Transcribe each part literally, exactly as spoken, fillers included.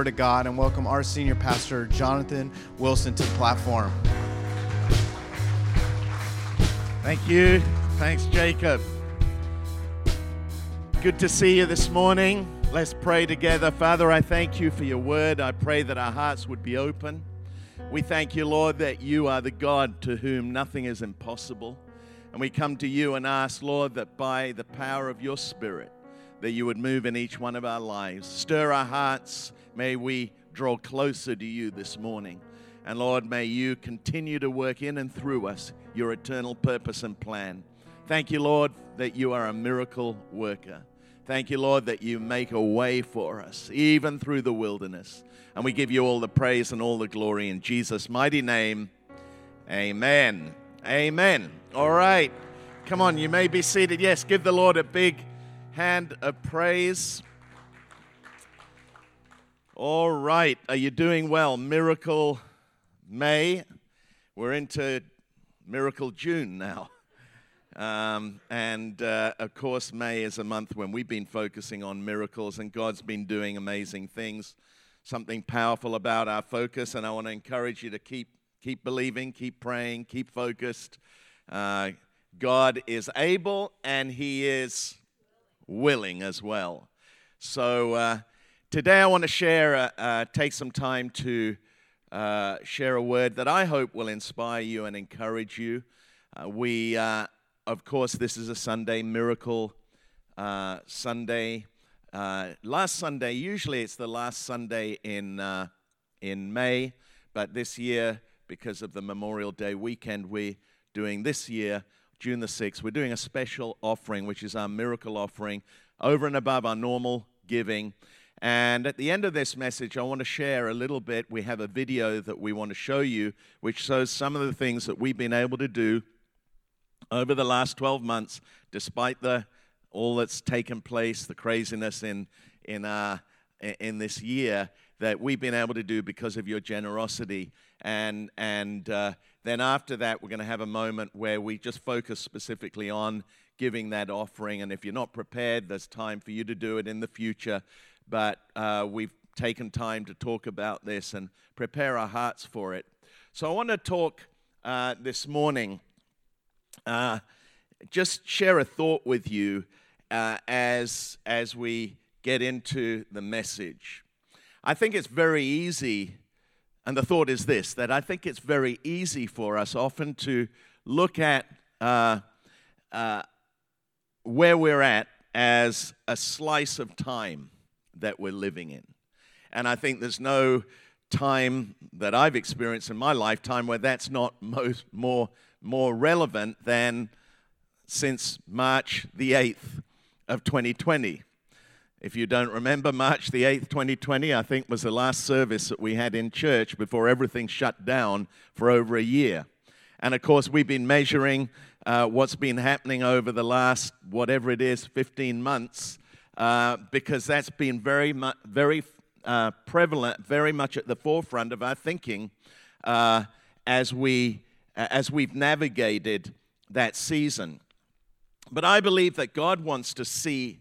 Word of God, and welcome our senior pastor, Jonathan Wilson, to the platform. Thank you. Thanks, Jacob. Good to see you this morning. Let's pray together. Father, I thank you for your word. I pray that our hearts would be open. We thank you, Lord, that you are the God to whom nothing is impossible. And we come to you and ask, Lord, that by the power of your Spirit, that you would move in each one of our lives. Stir our hearts. May we draw closer to you this morning. And Lord, may you continue to work in and through us your eternal purpose and plan. Thank you, Lord, that you are a miracle worker. Thank you, Lord, that you make a way for us, even through the wilderness. And we give you all the praise and all the glory in Jesus' mighty name. Amen. Amen. All right. Come on, you may be seated. Yes, give the Lord a big hand of praise. All right. Are you doing well? Miracle May. We're into Miracle June now. Um, and, uh, of course, May is a month when we've been focusing on miracles, and God's been doing amazing things, something powerful about our focus. And I want to encourage you to keep keep believing, keep praying, keep focused. Uh, God is able, and he is willing as well. So uh, today I want to share, a, uh, take some time to uh, share a word that I hope will inspire you and encourage you. Uh, we, uh, of course, this is a Sunday miracle uh, Sunday. Uh, last Sunday, usually it's the last Sunday in uh, in May, but this year, because of the Memorial Day weekend, we're doing this year. June the sixth, we're doing a special offering, which is our miracle offering, over and above our normal giving. And at the end of this message, I want to share a little bit. We have a video that we want to show you, which shows some of the things that we've been able to do over the last twelve months, despite the all that's taken place, the craziness in in our in this year, that we've been able to do because of your generosity. And and. Uh, Then after that, we're going to have a moment where we just focus specifically on giving that offering. And if you're not prepared, there's time for you to do it in the future. But uh, we've taken time to talk about this and prepare our hearts for it. So I want to talk uh, this morning, uh, just share a thought with you uh, as, as we get into the message. I think it's very easy. And the thought is this, that I think it's very easy for us often to look at uh, uh, where we're at as a slice of time that we're living in. And I think there's no time that I've experienced in my lifetime where that's not most, more, more relevant than since March the eighth of twenty twenty. If you don't remember, March the eighth, twenty twenty, I think was the last service that we had in church before everything shut down for over a year. And of course, we've been measuring uh, what's been happening over the last, whatever it is, fifteen months, uh, because that's been very, mu- very uh, prevalent, very much at the forefront of our thinking uh, as we as we've navigated that season. But I believe that God wants to see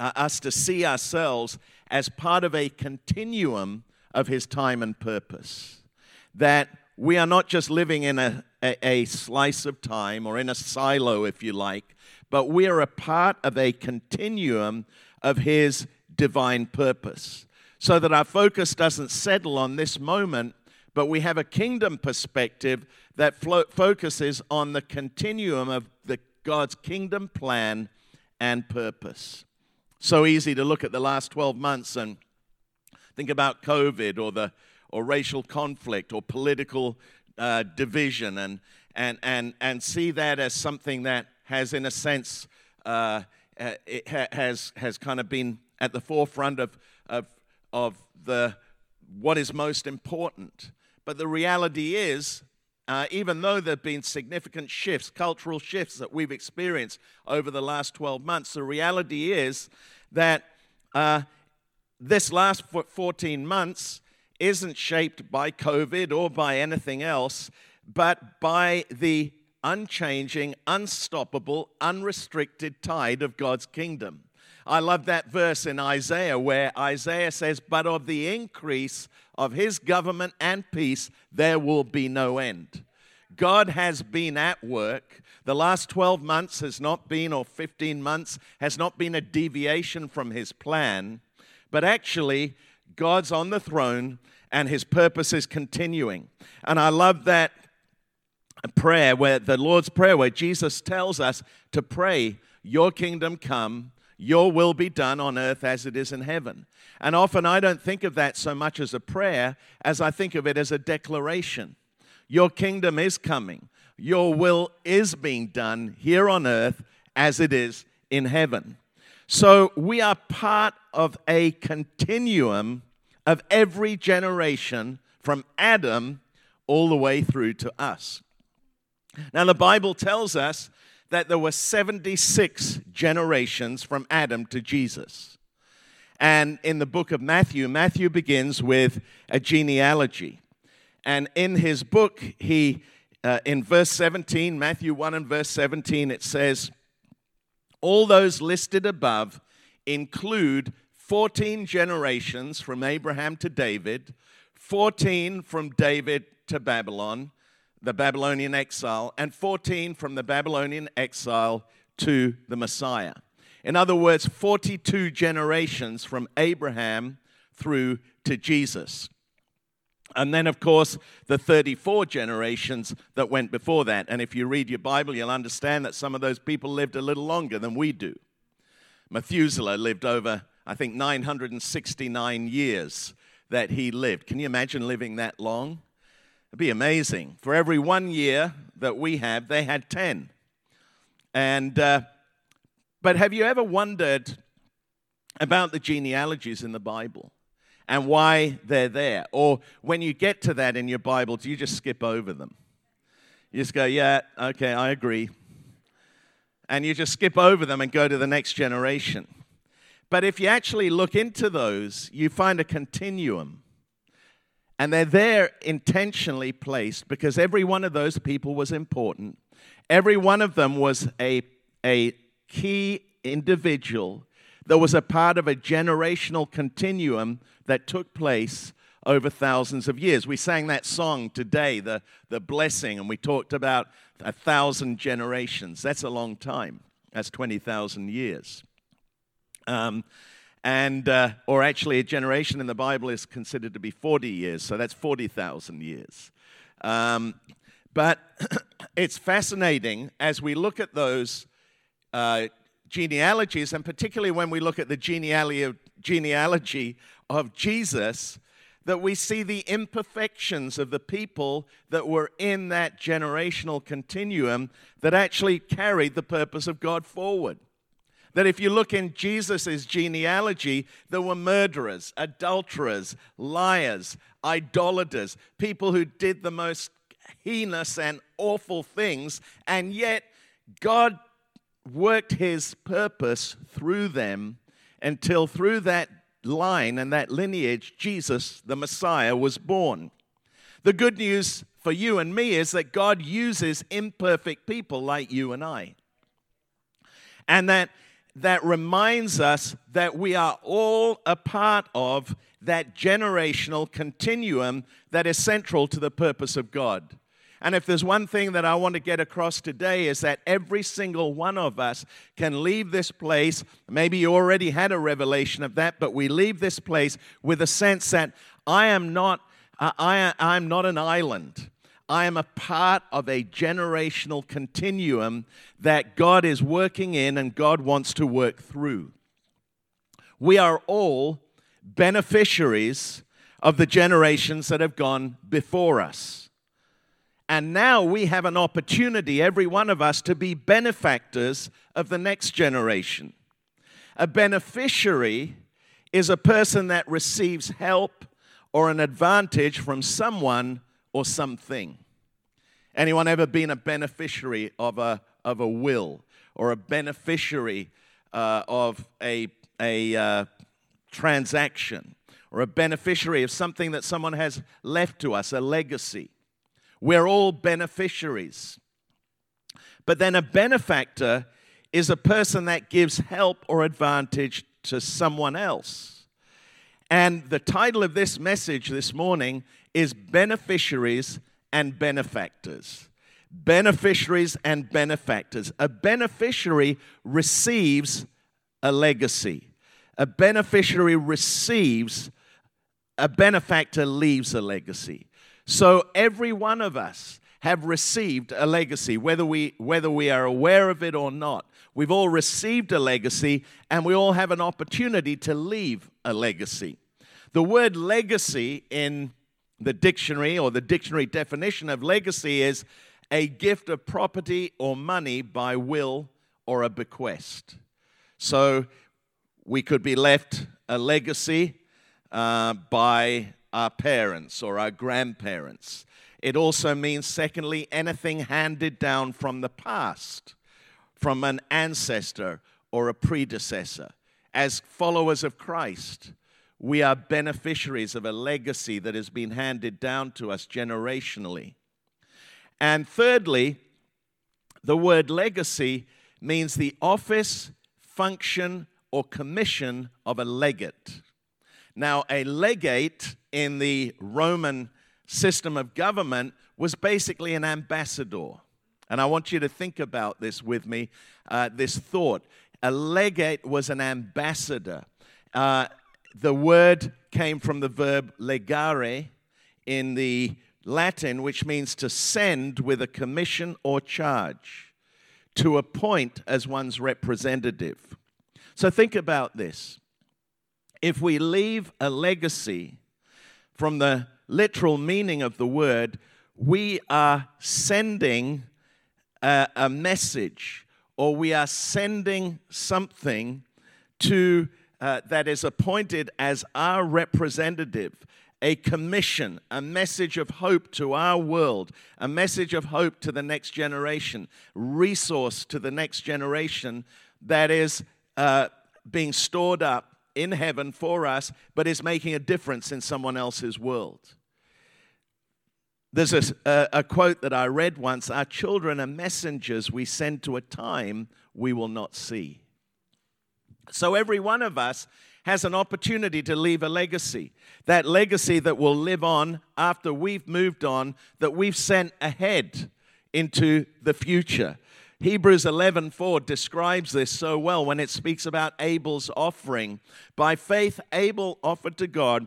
Uh, us to see ourselves as part of a continuum of his time and purpose. That we are not just living in a, a, a slice of time or in a silo, if you like, but we are a part of a continuum of his divine purpose. So that our focus doesn't settle on this moment, but we have a kingdom perspective that flo- focuses on the continuum of the God's kingdom plan and purpose. So easy to look at the last twelve months and think about COVID or the or racial conflict or political uh, division and and and and see that as something that has, in a sense, uh, it ha- has has kind of been at the forefront of of of the what is most important. But the reality is, uh, even though there have been significant shifts, cultural shifts that we've experienced over the last twelve months, the reality is that uh, this last fourteen months isn't shaped by COVID or by anything else, but by the unchanging, unstoppable, unrestricted tide of God's kingdom. I love that verse in Isaiah where Isaiah says, but of the increase of his government and peace, there will be no end. God has been at work. The last twelve months has not been, or fifteen months, has not been a deviation from his plan. But actually, God's on the throne and his purpose is continuing. And I love that prayer, where the Lord's Prayer, where Jesus tells us to pray, your kingdom come, your will be done on earth as it is in heaven. And often I don't think of that so much as a prayer as I think of it as a declaration. Your kingdom is coming. Your will is being done here on earth as it is in heaven. So we are part of a continuum of every generation from Adam all the way through to us. Now the Bible tells us that there were seventy-six generations from Adam to Jesus. And in the book of Matthew, Matthew begins with a genealogy. And in his book, he, uh, in verse seventeen, Matthew one and verse seventeen, it says, all those listed above include fourteen generations from Abraham to David, fourteen from David to Babylon, the Babylonian exile, and fourteen from the Babylonian exile to the Messiah. In other words, forty-two generations from Abraham through to Jesus. And then, of course, the thirty-four generations that went before that. And if you read your Bible, you'll understand that some of those people lived a little longer than we do. Methuselah lived over, I think, nine hundred sixty-nine years that he lived. Can you imagine living that long? It'd be amazing. For every one year that we have, they had ten. And uh, but have you ever wondered about the genealogies in the Bible? And why they're there? Or when you get to that in your Bible, do you just skip over them? You just go, yeah, okay, I agree. And you just skip over them and go to the next generation. But if you actually look into those, you find a continuum. And they're there intentionally placed because every one of those people was important. Every one of them was a, a key individual. There was a part of a generational continuum that took place over thousands of years. We sang that song today, the, the blessing, and we talked about a thousand generations. That's a long time. That's twenty thousand years. Um, and uh, or actually, a generation in the Bible is considered to be forty years, so that's forty thousand years. Um, but it's fascinating as we look at those uh genealogies, and particularly when we look at the genealogy of Jesus, that we see the imperfections of the people that were in that generational continuum that actually carried the purpose of God forward. That if you look in Jesus' genealogy, there were murderers, adulterers, liars, idolaters, people who did the most heinous and awful things, and yet God worked his purpose through them until through that line and that lineage, Jesus, the Messiah, was born. The good news for you and me is that God uses imperfect people like you and I. And that, that reminds us that we are all a part of that generational continuum that is central to the purpose of God. And if there's one thing that I want to get across today is that every single one of us can leave this place. Maybe you already had a revelation of that, but we leave this place with a sense that I am not, uh, I, I'm not an island. I am a part of a generational continuum that God is working in and God wants to work through. We are all beneficiaries of the generations that have gone before us. And now we have an opportunity, every one of us, to be benefactors of the next generation. A beneficiary is a person that receives help or an advantage from someone or something. Anyone ever been a beneficiary of a of a will or a beneficiary uh, of a a uh, transaction or a beneficiary of something that someone has left to us, a legacy? We're all beneficiaries. But then a benefactor is a person that gives help or advantage to someone else. And the title of this message this morning is Beneficiaries and Benefactors. Beneficiaries and benefactors. A beneficiary receives a legacy. A beneficiary receives, a benefactor leaves a legacy. So every one of us have received a legacy, whether we, whether we are aware of it or not. We've all received a legacy, and we all have an opportunity to leave a legacy. The word legacy in the dictionary, or the dictionary definition of legacy, is a gift of property or money by will or a bequest. So we could be left a legacy uh, by our parents or our grandparents. It also means, secondly, anything handed down from the past, from an ancestor or a predecessor. As followers of Christ, we are beneficiaries of a legacy that has been handed down to us generationally. And thirdly, the word legacy means the office, function, or commission of a legate. Now, a legate in the Roman system of government was basically an ambassador. And I want you to think about this with me, uh, this thought. A legate was an ambassador. Uh, the word came from the verb legare in the Latin, which means to send with a commission or charge, to appoint as one's representative. So think about this. If we leave a legacy, from the literal meaning of the word, we are sending a, a message, or we are sending something to uh, that is appointed as our representative. A commission, a message of hope to our world, a message of hope to the next generation, resource to the next generation that is uh, being stored up in heaven for us, but is making a difference in someone else's world. There's a, a, a quote that I read once: our children are messengers we send to a time we will not see. So every one of us has an opportunity to leave a legacy, that legacy that will live on after we've moved on, that we've sent ahead into the future. Hebrews eleven four describes this so well when it speaks about Abel's offering. By faith, Abel offered to God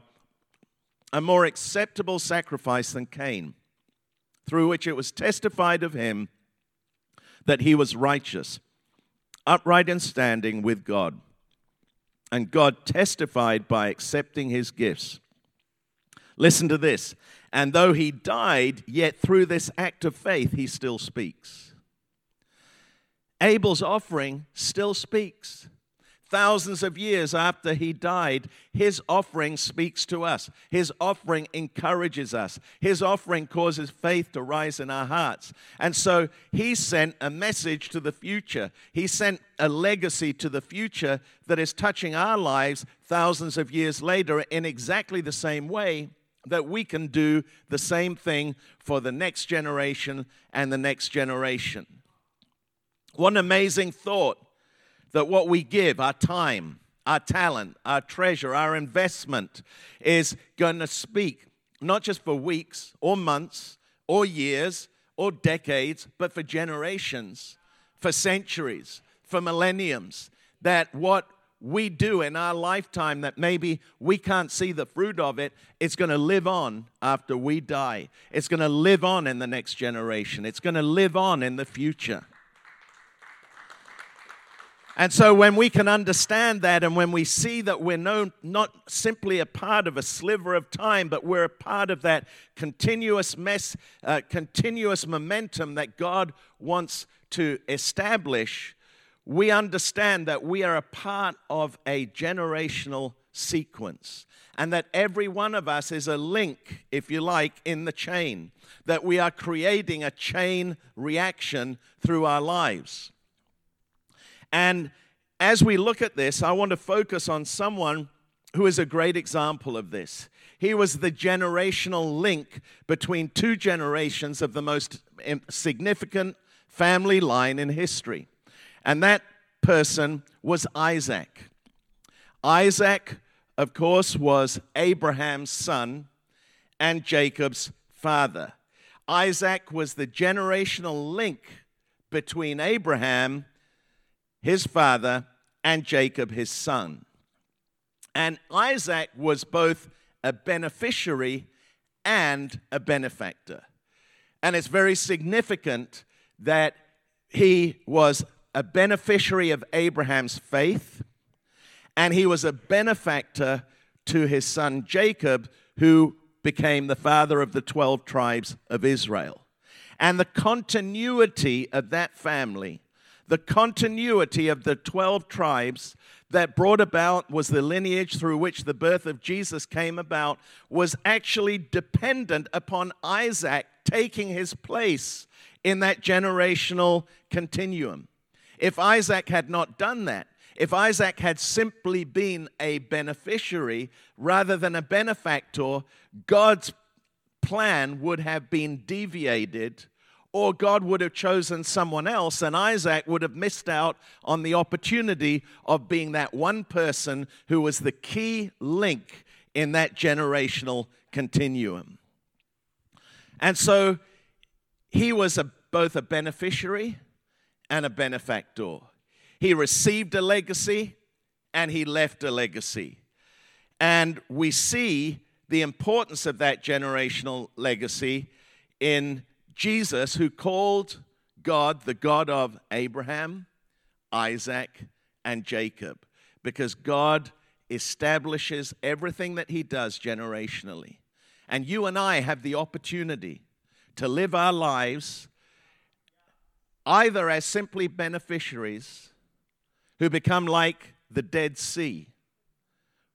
a more acceptable sacrifice than Cain, through which it was testified of him that he was righteous, upright and standing with God. And God testified by accepting his gifts. Listen to this. And though he died, yet through this act of faith he still speaks. Abel's offering still speaks. Thousands of years after he died, his offering speaks to us. His offering encourages us. His offering causes faith to rise in our hearts. And so he sent a message to the future. He sent a legacy to the future that is touching our lives thousands of years later in exactly the same way that we can do the same thing for the next generation and the next generation. What an amazing thought, that what we give, our time, our talent, our treasure, our investment, is going to speak not just for weeks or months or years or decades, but for generations, for centuries, for millenniums. That what we do in our lifetime that maybe we can't see the fruit of it, it's going to live on after we die. It's going to live on in the next generation. It's going to live on in the future. And so when we can understand that, and when we see that we're no, not simply a part of a sliver of time, but we're a part of that continuous mess, uh, continuous momentum that God wants to establish, we understand that we are a part of a generational sequence, and that every one of us is a link, if you like, in the chain, that we are creating a chain reaction through our lives. And as we look at this, I want to focus on someone who is a great example of this. He was the generational link between two generations of the most significant family line in history. And that person was Isaac. Isaac, of course, was Abraham's son and Jacob's father. Isaac was the generational link between Abraham, his father, and Jacob, his son. And Isaac was both a beneficiary and a benefactor. And it's very significant that he was a beneficiary of Abraham's faith, and he was a benefactor to his son Jacob, who became the father of the twelve tribes of Israel. And the continuity of that family, the continuity of the twelve tribes that brought about was the lineage through which the birth of Jesus came about, was actually dependent upon Isaac taking his place in that generational continuum. If Isaac had not done that, if Isaac had simply been a beneficiary rather than a benefactor, God's plan would have been deviated, or God would have chosen someone else, and Isaac would have missed out on the opportunity of being that one person who was the key link in that generational continuum. And so he was a, both a beneficiary and a benefactor. He received a legacy and he left a legacy. And we see the importance of that generational legacy in Jesus, who called God the God of Abraham, Isaac, and Jacob, because God establishes everything that he does generationally. And you and I have the opportunity to live our lives either as simply beneficiaries who become like the Dead Sea,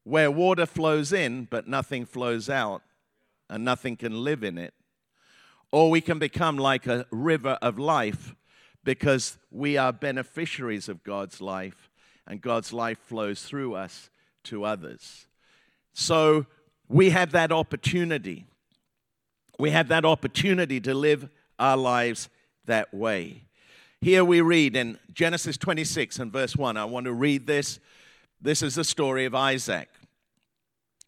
where water flows in but nothing flows out and nothing can live in it. Or we can become like a river of life because we are beneficiaries of God's life and God's life flows through us to others. So we have that opportunity. We have that opportunity to live our lives that way. Here we read in Genesis twenty-six and verse one. I want to read this. This is the story of Isaac,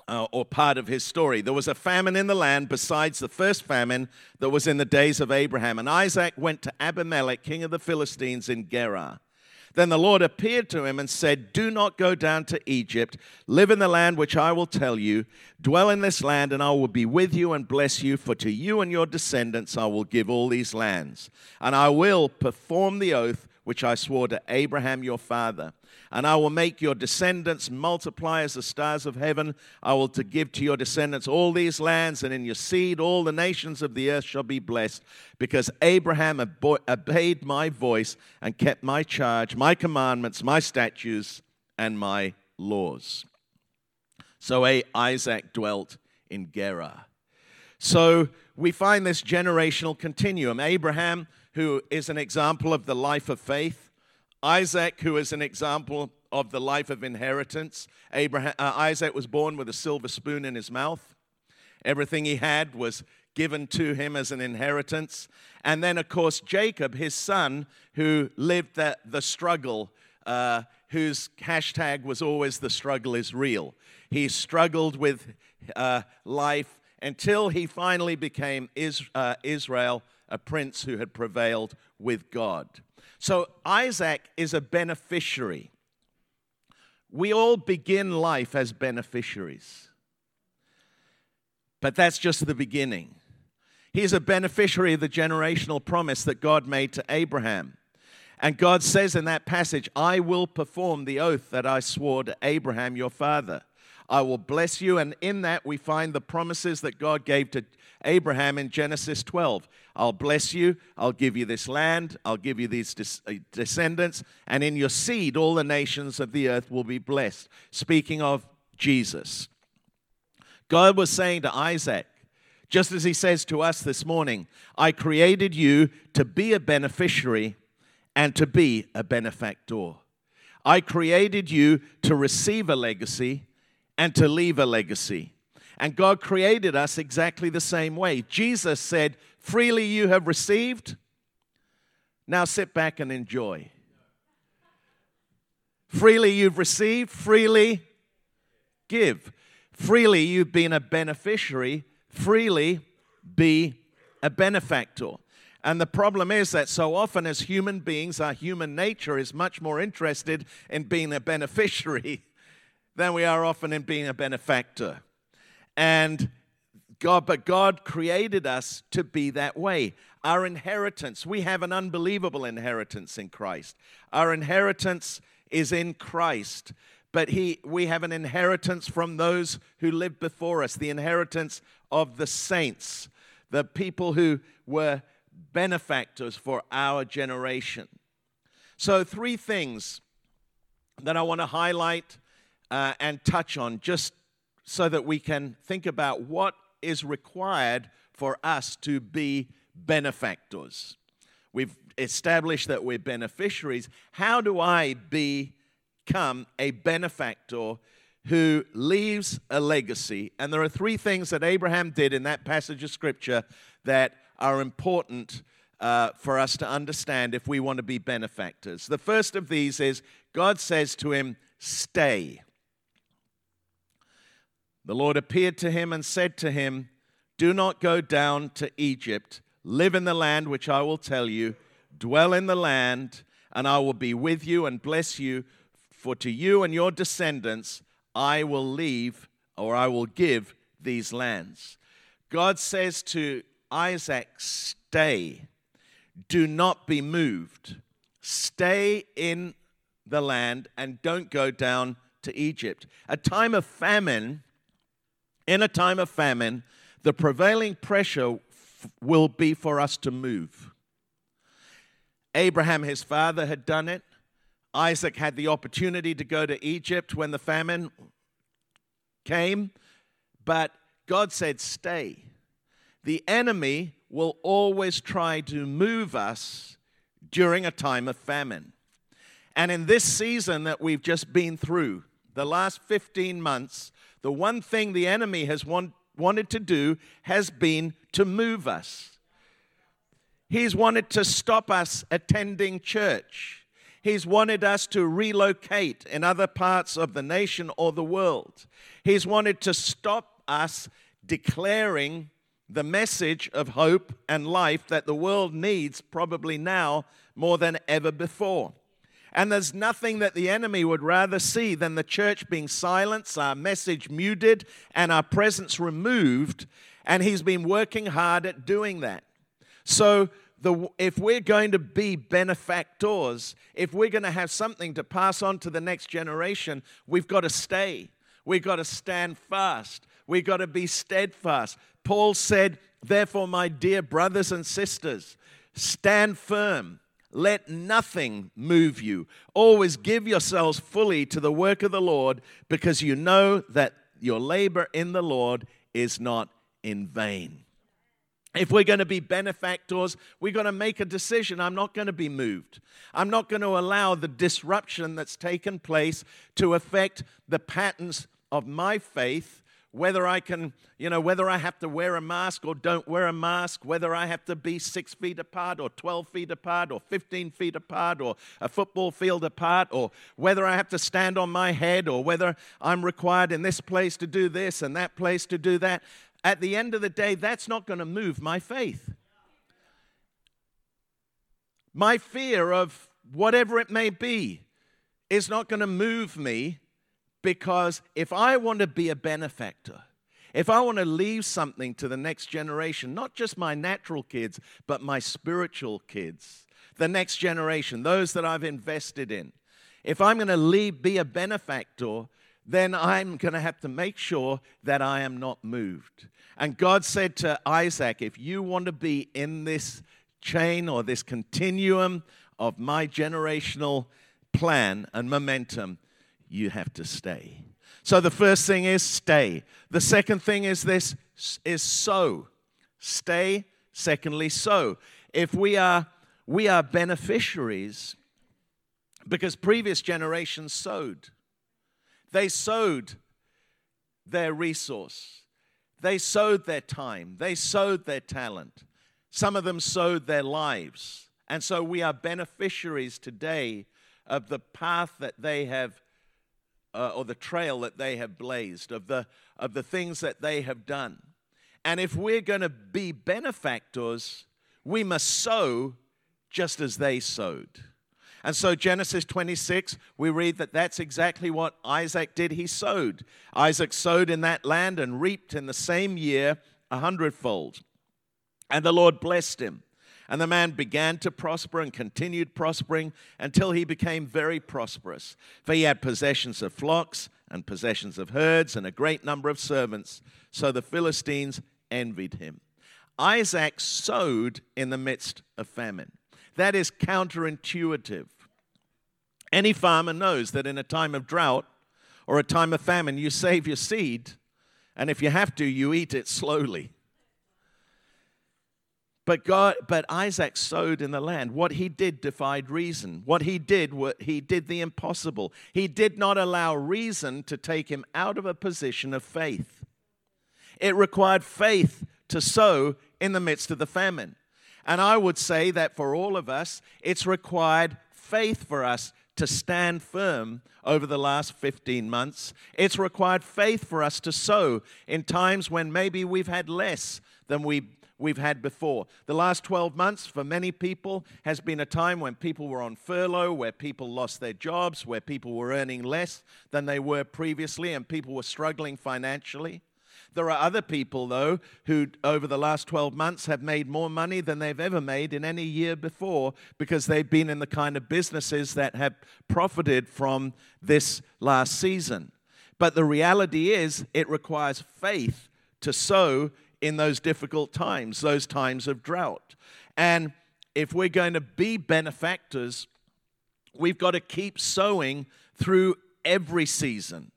uh, or part of his story. There was a famine in the land besides the first famine that was in the days of Abraham. And Isaac went to Abimelech, king of the Philistines, in Gerar. Then the Lord appeared to him and said, "Do not go down to Egypt. Live in the land which I will tell you. Dwell in this land, and I will be with you and bless you. For to you and your descendants I will give all these lands. And I will perform the oath which I swore to Abraham your father. And I will make your descendants multiply as the stars of heaven. I will to give to your descendants all these lands, and in your seed all the nations of the earth shall be blessed, because Abraham obeyed my voice and kept my charge, my commandments, my statutes, and my laws." So Isaac dwelt in Gerar. So we find this generational continuum. Abraham, who is an example of the life of faith. Isaac, who is an example of the life of inheritance. Abraham, uh, Isaac was born with a silver spoon in his mouth. Everything he had was given to him as an inheritance. And then, of course, Jacob, his son, who lived the, the struggle, uh, whose hashtag was always "the struggle is real." He struggled with uh, life until he finally became Is- uh, Israel, a prince who had prevailed with God. So Isaac is a beneficiary. We all begin life as beneficiaries, but that's just the beginning. He's a beneficiary of the generational promise that God made to Abraham. And God says in that passage, "I will perform the oath that I swore to Abraham your father. I will bless you," and in that we find the promises that God gave to Abraham in Genesis twelve. "I'll bless you, I'll give you this land, I'll give you these des- descendants, and in your seed all the nations of the earth will be blessed." Speaking of Jesus, God was saying to Isaac, just as he says to us this morning, "I created you to be a beneficiary and to be a benefactor. I created you to receive a legacy and to leave a legacy." And God created us exactly the same way. Jesus said, "Freely you have received, now sit back and enjoy." Freely you've received, freely give. Freely you've been a beneficiary, freely be a benefactor. And the problem is that so often as human beings, our human nature is much more interested in being a beneficiary than we are often in being a benefactor. And God, but God created us to be that way. Our inheritance, we have an unbelievable inheritance in Christ. Our inheritance is in Christ. But he, we have an inheritance from those who lived before us, the inheritance of the saints, the people who were benefactors for our generation. So three things that I want to highlight uh, and touch on just so that we can think about what is required for us to be benefactors. We've established that we're beneficiaries. How do I be become a benefactor who leaves a legacy? And there are three things that Abraham did in that passage of Scripture that are important uh, for us to understand if we want to be benefactors. The first of these is God says to him, stay. The Lord appeared to him and said to him, do not go down to Egypt. Live in the land which I will tell you. Dwell in the land, and I will be with you and bless you. For to you and your descendants I will leave, or I will give these lands. God says to Isaac, stay. Do not be moved. Stay in the land and don't go down to Egypt. A time of famine, in a time of famine, the prevailing pressure f- will be for us to move. Abraham, his father, had done it. Isaac had the opportunity to go to Egypt when the famine came, but God said, stay. The enemy will always try to move us during a time of famine. And in this season that we've just been through, the last fifteen months, the one thing the enemy has want, wanted to do has been to move us. He's wanted to stop us attending church. He's wanted us to relocate in other parts of the nation or the world. He's wanted to stop us declaring the message of hope and life that the world needs probably now more than ever before. And there's nothing that the enemy would rather see than the church being silenced, our message muted, and our presence removed. And he's been working hard at doing that. So, The, if we're going to be benefactors, if we're going to have something to pass on to the next generation, we've got to stay. We've got to stand fast. We've got to be steadfast. Paul said, therefore, my dear brothers and sisters, stand firm. Let nothing move you. Always give yourselves fully to the work of the Lord, because you know that your labor in the Lord is not in vain. If we're going to be benefactors, we've got to make a decision. I'm not going to be moved. I'm not going to allow the disruption that's taken place to affect the patterns of my faith, whether I can, you know, whether I have to wear a mask or don't wear a mask, whether I have to be six feet apart or twelve feet apart or fifteen feet apart or a football field apart, or whether I have to stand on my head, or whether I'm required in this place to do this and that place to do that. At the end of the day, that's not going to move my faith. My fear of whatever it may be is not going to move me, because if I want to be a benefactor, if I want to leave something to the next generation, not just my natural kids, but my spiritual kids, the next generation, those that I've invested in, if I'm going to leave, be a benefactor, then I'm going to have to make sure that I am not moved. And God said to Isaac, if you want to be in this chain or this continuum of my generational plan and momentum, you have to stay. So the first thing is stay. The second thing is this, is sow. Stay, secondly, sow. If we are, we are beneficiaries, because previous generations sowed. They sowed their resource. They sowed their time. They sowed their talent. Some of them sowed their lives. And so we are beneficiaries today of the path that they have, uh, or the trail that they have blazed, of the, of the things that they have done. And if we're going to be benefactors, we must sow just as they sowed. And so Genesis twenty-six, we read that that's exactly what Isaac did. He sowed. Isaac sowed in that land and reaped in the same year a hundredfold. And the Lord blessed him. And the man began to prosper and continued prospering until he became very prosperous. For he had possessions of flocks and possessions of herds and a great number of servants. So the Philistines envied him. Isaac sowed in the midst of famine. That is counterintuitive. Any farmer knows that in a time of drought or a time of famine, you save your seed, and if you have to, you eat it slowly. But God, but Isaac sowed in the land. What he did defied reason. What he did, what he did the impossible. He did not allow reason to take him out of a position of faith. It required faith to sow in the midst of the famine. And I would say that for all of us, it's required faith for us to stand firm over the last fifteen months. It's required faith for us to sow in times when maybe we've had less than we, we've had before. The last twelve months for many people has been a time when people were on furlough, where people lost their jobs, where people were earning less than they were previously, and people were struggling financially. There are other people, though, who over the last twelve months have made more money than they've ever made in any year before because they've been in the kind of businesses that have profited from this last season. But the reality is it requires faith to sow in those difficult times, those times of drought. And if we're going to be benefactors, we've got to keep sowing through every season.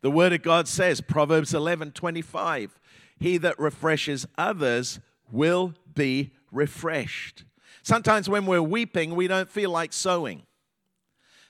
The Word of God says, Proverbs eleven twenty-five, he that refreshes others will be refreshed. Sometimes when we're weeping, we don't feel like sowing.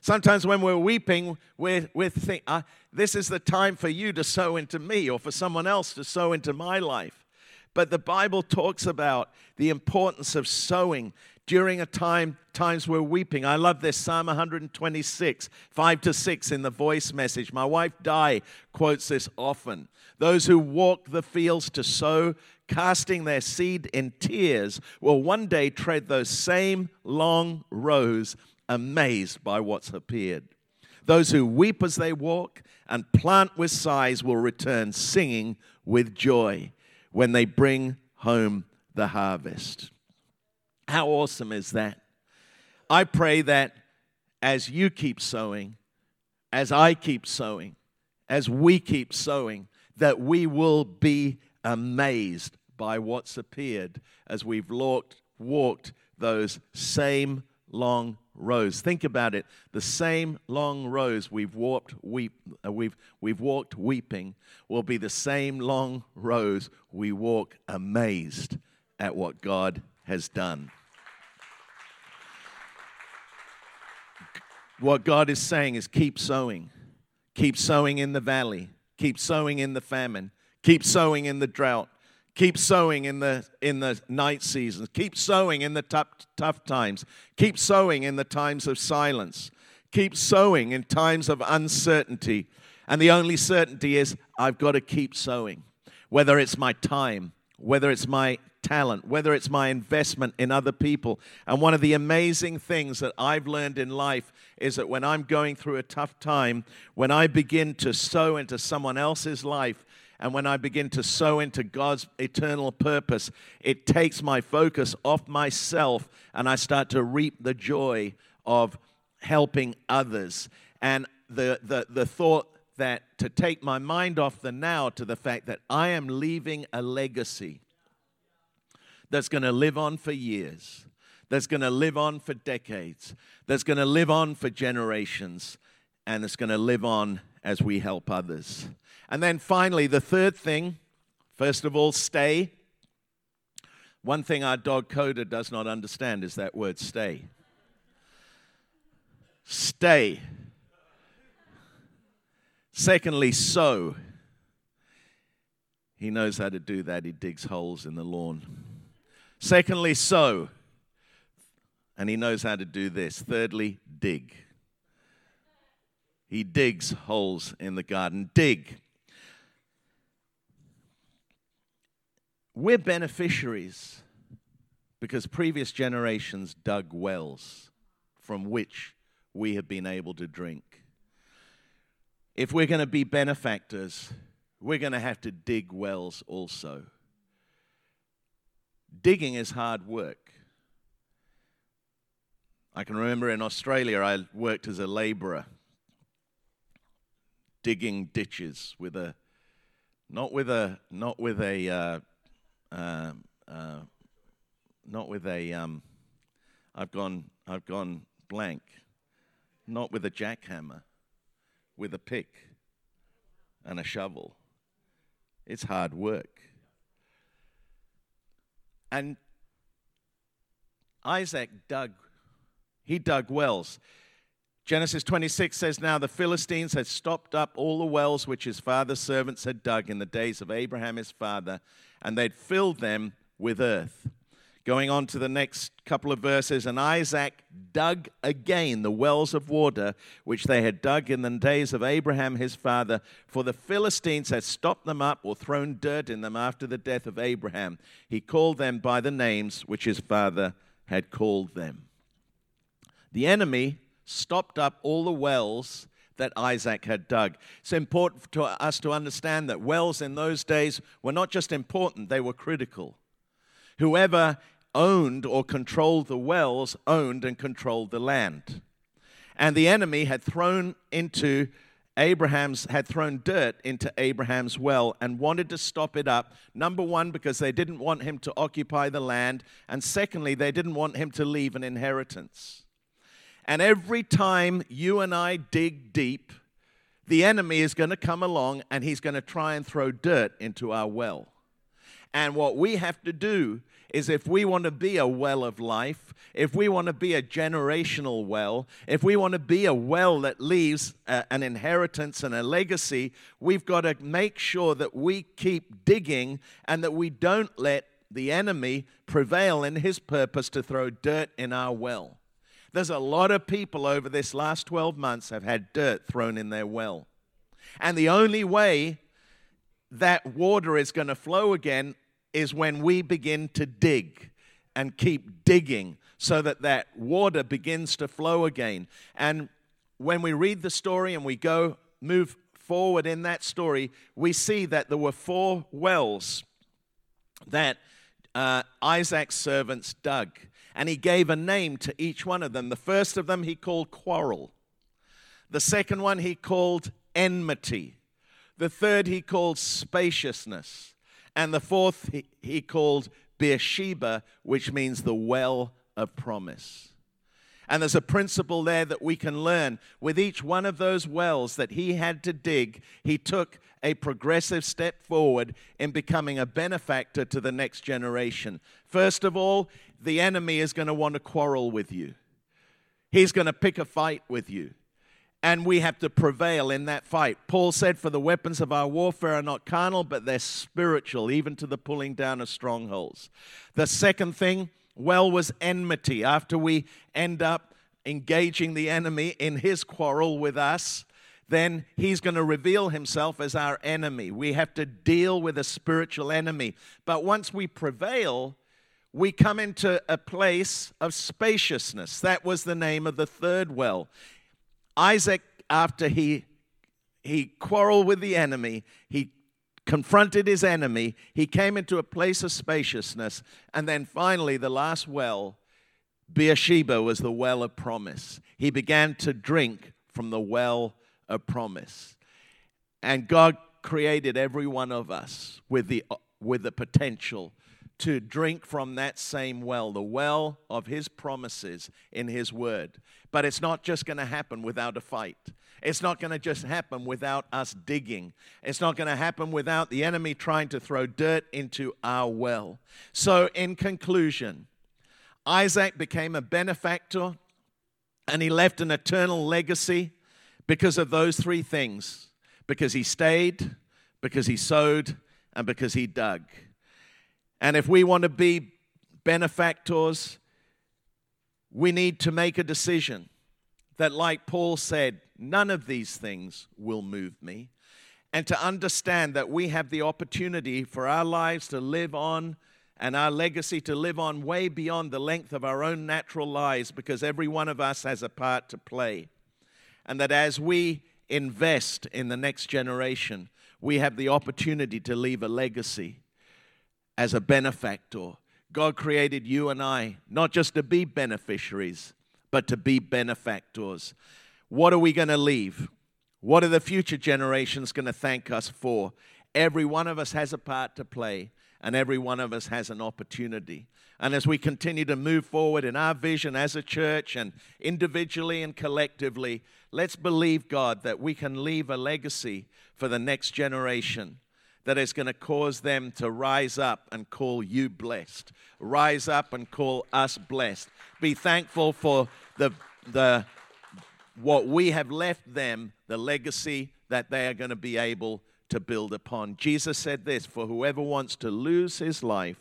Sometimes when we're weeping, we're, we're thinking, uh, this is the time for you to sow into me or for someone else to sow into my life. But the Bible talks about the importance of sowing during a time, times we're weeping. I love this, Psalm one twenty-six, five to six in the Voice Message. My wife, Di, quotes this often. Those who walk the fields to sow, casting their seed in tears, will one day tread those same long rows, amazed by what's appeared. Those who weep as they walk and plant with sighs will return singing with joy when they bring home the harvest. How awesome is that? I pray that as you keep sowing, as I keep sowing, as we keep sowing, that we will be amazed by what's appeared as we've walked, walked those same long rows. Think about it. The same long rows we've walked, weep, uh, we've, we've walked weeping will be the same long rows we walk amazed at what God has done. What God is saying is keep sowing. Keep sowing in the valley. Keep sowing in the famine. Keep sowing in the drought. Keep sowing in the in the night seasons. Keep sowing in the tough, tough times. Keep sowing in the times of silence. Keep sowing in times of uncertainty. And the only certainty is I've got to keep sowing. Whether it's my time, whether it's my talent, whether it's my investment in other people. And one of the amazing things that I've learned in life is that when I'm going through a tough time, when I begin to sow into someone else's life, and when I begin to sow into God's eternal purpose, it takes my focus off myself, and I start to reap the joy of helping others. And the the, the thought that to take my mind off the now to the fact that I am leaving a legacy that's going to live on for years, that's going to live on for decades, that's going to live on for generations, and it's going to live on as we help others. And then finally, the third thing, first of all, stay. One thing our dog Coda does not understand is that word stay. Stay. Secondly, sow. He knows how to do that. He digs holes in the lawn. Secondly, sow. And he knows how to do this. Thirdly, dig. He digs holes in the garden. Dig. We're beneficiaries because previous generations dug wells from which we have been able to drink. If we're going to be benefactors, we're going to have to dig wells also. Digging is hard work. I can remember in Australia, I worked as a laborer, digging ditches with a, not with a, not with a, uh, uh, uh, not with a, um, I've gone, I've gone blank, not with a jackhammer, with a pick and a shovel. It's hard work. And Isaac dug, he dug wells. Genesis twenty-six says, "Now the Philistines had stopped up all the wells which his father's servants had dug in the days of Abraham his father, and they'd filled them with earth." Going on to the next couple of verses, "And Isaac dug again the wells of water which they had dug in the days of Abraham his father, for the Philistines had stopped them up or thrown dirt in them after the death of Abraham. He called them by the names which his father had called them." The enemy stopped up all the wells that Isaac had dug. It's important to us to understand that wells in those days were not just important, they were critical. Whoever owned or controlled the wells owned and controlled the land. And the enemy had thrown into Abraham's, had thrown dirt into Abraham's well and wanted to stop it up. Number one, because they didn't want him to occupy the land. And secondly, they didn't want him to leave an inheritance. And every time you and I dig deep, the enemy is going to come along and he's going to try and throw dirt into our well. And what we have to do is, if we want to be a well of life, if we want to be a generational well, if we want to be a well that leaves a, an inheritance and a legacy, we've got to make sure that we keep digging and that we don't let the enemy prevail in his purpose to throw dirt in our well. There's a lot of people over this last twelve months have had dirt thrown in their well. And the only way that water is going to flow again is when we begin to dig and keep digging so that that water begins to flow again. And when we read the story and we go move forward in that story, we see that there were four wells that uh, Isaac's servants dug. And he gave a name to each one of them. The first of them he called Quarrel. The second one he called Enmity. The third he called Spaciousness. And the fourth he, he called Beersheba, which means the well of promise. And there's a principle there that we can learn. With each one of those wells that he had to dig, he took a progressive step forward in becoming a benefactor to the next generation. First of all, the enemy is going to want to quarrel with you. He's going to pick a fight with you. And we have to prevail in that fight. Paul said, "For the weapons of our warfare are not carnal, but they're spiritual, even to the pulling down of strongholds." The second thing, well, was enmity. After we end up engaging the enemy in his quarrel with us, then he's going to reveal himself as our enemy. We have to deal with a spiritual enemy. But once we prevail, we come into a place of spaciousness. That was the name of the third well. Isaac, after he he quarreled with the enemy, he confronted his enemy, he came into a place of spaciousness, and then finally the last well, Beersheba, was the well of promise. He began to drink from the well of promise. And God created every one of us with the with the potential to drink from that same well, the well of his promises in his word. But it's not just going to happen without a fight. It's not going to just happen without us digging. It's not going to happen without the enemy trying to throw dirt into our well. So in conclusion, Isaac became a benefactor and he left an eternal legacy because of those three things. Because he stayed, because he sowed, and because he dug. And if we want to be benefactors, we need to make a decision that, like Paul said, none of these things will move me. And to understand that we have the opportunity for our lives to live on and our legacy to live on way beyond the length of our own natural lives, because every one of us has a part to play. And that as we invest in the next generation, we have the opportunity to leave a legacy as a benefactor. God created you and I not just to be beneficiaries, but to be benefactors. What are we going to leave? What are the future generations going to thank us for? Every one of us has a part to play, and every one of us has an opportunity. And as we continue to move forward in our vision as a church and individually and collectively, let's believe God that we can leave a legacy for the next generation that is going to cause them to rise up and call you blessed. Rise up and call us blessed. Be thankful for the the what we have left them, the legacy that they are going to be able to build upon. Jesus said this, for whoever wants to lose his life,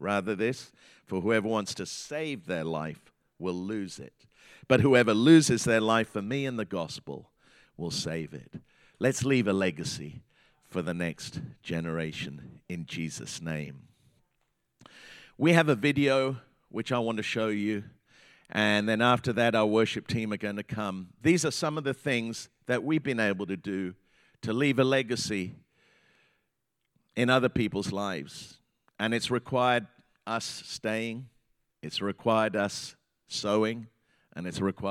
rather this, for whoever wants to save their life will lose it. But whoever loses their life for me and the gospel will save it. Let's leave a legacy for the next generation in Jesus' name. We have a video which I want to show you. And then after that, our worship team are going to come. These are some of the things that we've been able to do to leave a legacy in other people's lives. And it's required us staying, it's required us sowing, and it's required